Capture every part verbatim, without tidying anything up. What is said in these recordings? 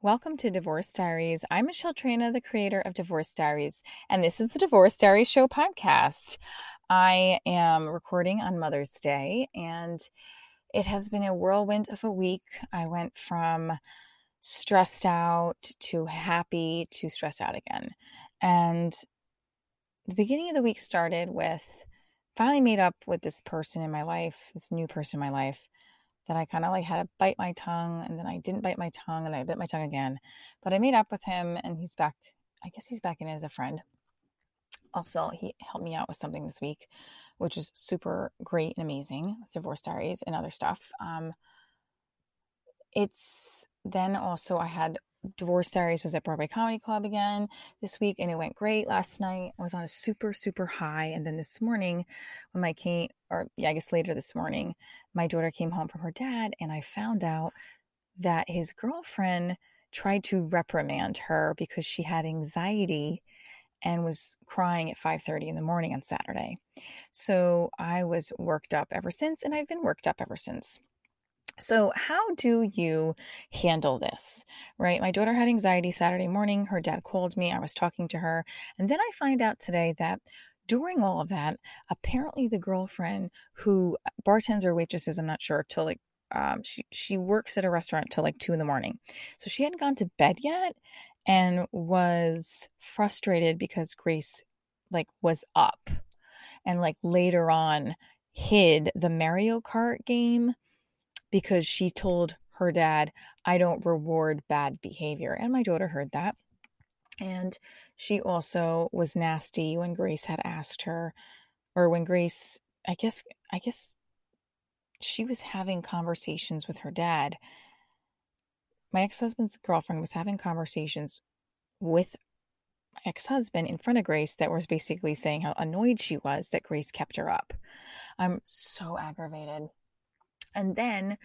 Welcome to Divorce Diaries. I'm Michelle Trana, the creator of Divorce Diaries, and this is the Divorce Diaries Show podcast. I am recording on Mother's Day, and it has been a whirlwind of a week. I went from stressed out to happy to stressed out again. And the beginning of the week started with finally made up with this person in my life, this new person in my life, that I kind of like had to bite my tongue, and then I didn't bite my tongue, and I bit my tongue again. But I made up with him, and he's back. I guess he's back in as a friend. Also, he helped me out with something this week, which is super great and amazing, with Divorce Diaries and other stuff. Um, it's then also I had Divorce Diaries was at Broadway Comedy Club again this week, and it went great last night. I was on a super, super high. And then this morning when my came, or yeah, I guess later this morning, my daughter came home from her dad, and I found out that his girlfriend tried to reprimand her because she had anxiety and was crying at five thirty in the morning on Saturday. So I was worked up ever since, and I've been worked up ever since. So how do you handle this, right? My daughter had anxiety Saturday morning. Her dad called me. I was talking to her. And then I find out today that during all of that, apparently the girlfriend who bartends or waitresses, I'm not sure, till like, um, she, she works at a restaurant till like two in the morning. So she hadn't gone to bed yet and was frustrated because Grace like was up and like later on hid the Mario Kart game, because she told her dad, I don't reward bad behavior. And my daughter heard that. And she also was nasty when Grace had asked her, or when Grace, I guess, I guess she was having conversations with her dad. My ex-husband's girlfriend was having conversations with my ex-husband in front of Grace that was basically saying how annoyed she was that Grace kept her up. I'm so aggravated. And then,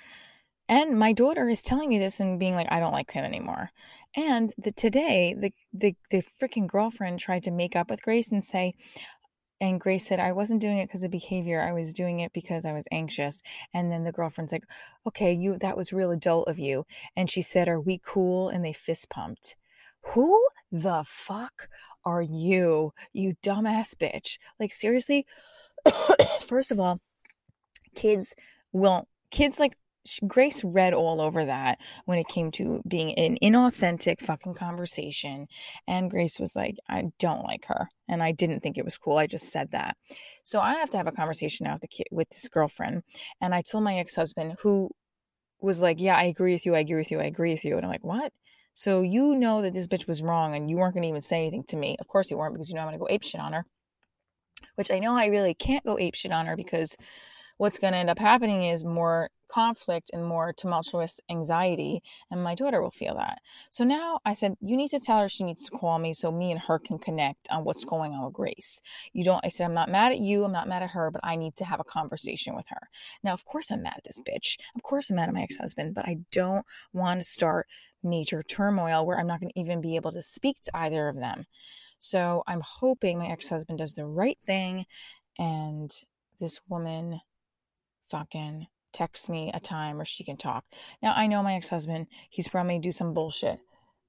and my daughter is telling me this and being like, I don't like him anymore. And the, today, the, the, the freaking girlfriend tried to make up with Grace and say, and Grace said, I wasn't doing it because of behavior. I was doing it because I was anxious. And then the girlfriend's like, okay, you, that was real adult of you. And she said, are we cool? And they fist pumped. Who the fuck are you? You dumbass bitch. Like, seriously, first of all, kids will Kids like Grace read all over that when it came to being an inauthentic fucking conversation. And Grace was like, I don't like her. And I didn't think it was cool. I just said that. So I have to have a conversation now with the kid, with this girlfriend. And I told my ex-husband, who was like, yeah, I agree with you. I agree with you. I agree with you. And I'm like, what? So you know that this bitch was wrong and you weren't going to even say anything to me. Of course you weren't, because you know I'm going to go apeshit on her, which I know I really can't go apeshit on her, because what's going to end up happening is more conflict and more tumultuous anxiety, and my daughter will feel that. So now I said, you need to tell her she needs to call me so me and her can connect on what's going on with Grace. You don't, I said, I'm not mad at you. I'm not mad at her, but I need to have a conversation with her. Now, of course I'm mad at this bitch. Of course I'm mad at my ex-husband, but I don't want to start major turmoil where I'm not going to even be able to speak to either of them. So I'm hoping my ex-husband does the right thing, and this woman fucking text me a time where she can talk. Now, I know my ex-husband, he's probably do some bullshit.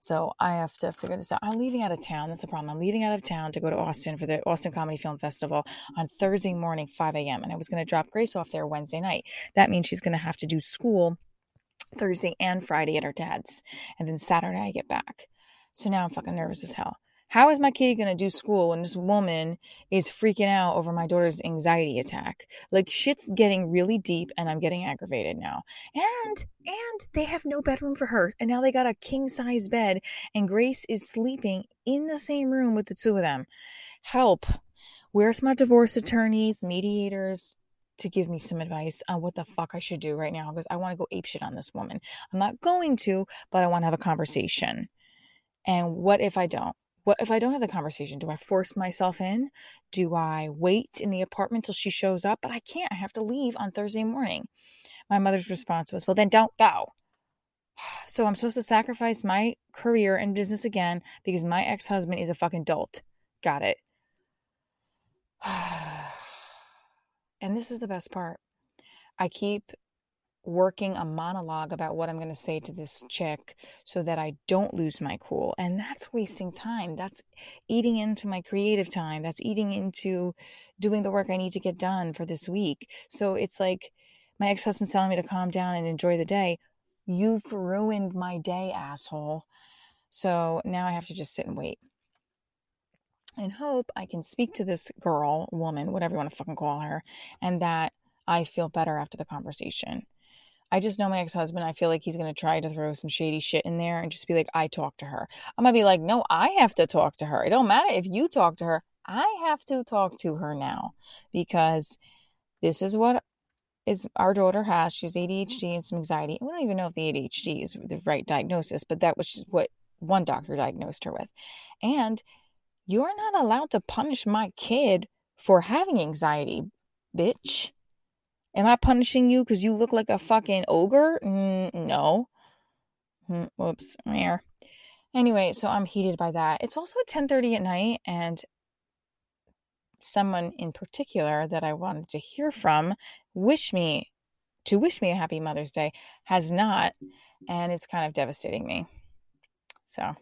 So I have to figure this out. I'm leaving out of town. That's a problem. I'm leaving out of town to go to Austin for the Austin Comedy Film Festival on Thursday morning, five a.m. And I was going to drop Grace off there Wednesday night. That means she's going to have to do school Thursday and Friday at her dad's. And then Saturday I get back. So now I'm fucking nervous as hell. How is my kid going to do school when this woman is freaking out over my daughter's anxiety attack? Like, shit's getting really deep, and I'm getting aggravated now. And, and they have no bedroom for her. And now they got a king-size bed, and Grace is sleeping in the same room with the two of them. Help. Where's my divorce attorneys, mediators, to give me some advice on what the fuck I should do right now? Because I want to go apeshit on this woman. I'm not going to, but I want to have a conversation. And what if I don't? What if I don't have the conversation? Do I force myself in? Do I wait in the apartment till she shows up? But I can't. I have to leave on Thursday morning. My mother's response was, well, then don't go. So I'm supposed to sacrifice my career and business again because my ex-husband is a fucking dolt. Got it. And this is the best part. I keep working a monologue about what I'm going to say to this chick so that I don't lose my cool. And that's wasting time. That's eating into my creative time. That's eating into doing the work I need to get done for this week. So it's like my ex-husband's telling me to calm down and enjoy the day. You've ruined my day, asshole. So now I have to just sit and wait and hope I can speak to this girl, woman, whatever you want to fucking call her, and that I feel better after the conversation. I just know my ex-husband. I feel like he's going to try to throw some shady shit in there and just be like, I talked to her. I'm going to be like, no, I have to talk to her. It don't matter if you talk to her. I have to talk to her now because this is what is our daughter has. She has A D H D and some anxiety. We don't even know if the A D H D is the right diagnosis, but that was what one doctor diagnosed her with. And you're not allowed to punish my kid for having anxiety, bitch. Am I punishing you because you look like a fucking ogre? Mm, no. Mm, whoops. Anyway, so I'm heated by that. It's also ten thirty at night, and someone in particular that I wanted to hear from, wish me, to wish me a happy Mother's Day, has not, and it's kind of devastating me. So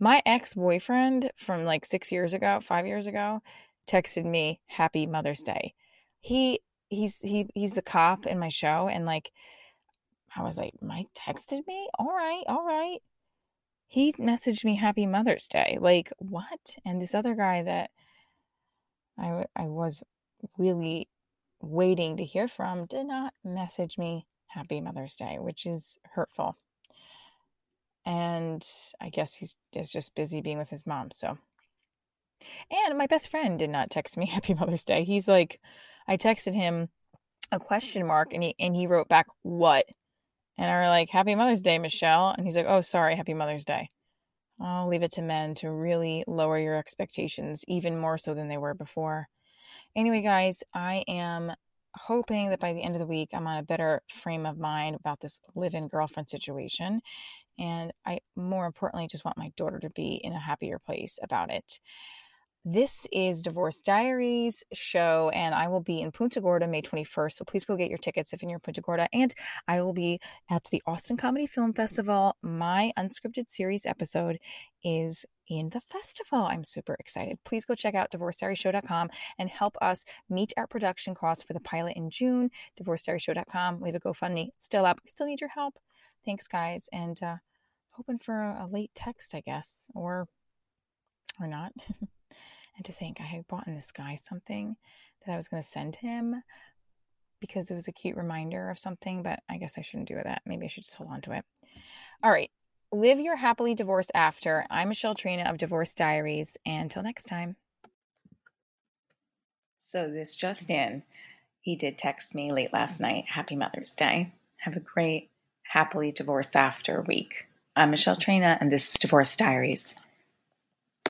my ex-boyfriend from like six years ago, five years ago, texted me, happy Mother's Day. He... He's he he's the cop in my show, and like I was like, Mike texted me? All right, all right. He messaged me happy Mother's Day. Like, what? And this other guy that I I was really waiting to hear from did not message me happy Mother's Day, which is hurtful. And I guess he's just busy being with his mom, so. And my best friend did not text me happy Mother's Day. He's like, I texted him a question mark and he, and he wrote back, what? And I were like, happy Mother's Day, Michelle. And he's like, oh, sorry. Happy Mother's Day. I'll leave it to men to really lower your expectations even more so than they were before. Anyway, guys, I am hoping that by the end of the week, I'm on a better frame of mind about this live-in girlfriend situation. And I, more importantly, just want my daughter to be in a happier place about it. This is Divorce Diaries show, and I will be in Punta Gorda May twenty-first, so please go get your tickets if you're in Punta Gorda, and I will be at the Austin Comedy Film Festival. My unscripted series episode is in the festival. I'm super excited. Please go check out divorce diary show dot com and help us meet our production costs for the pilot in June, divorce diary show dot com. We have a GoFundMe. It's still up. We still need your help. Thanks, guys, and uh, hoping for a late text, I guess, or or not. And to think I had bought in this guy something that I was going to send him because it was a cute reminder of something, but I guess I shouldn't do that. Maybe I should just hold on to it. All right. Live your happily divorce after. I'm Michelle Trina of Divorce Diaries. And until next time. So this just in, he did text me late last night. Happy Mother's Day. Have a great happily divorce after week. I'm Michelle Trina, and this is Divorce Diaries.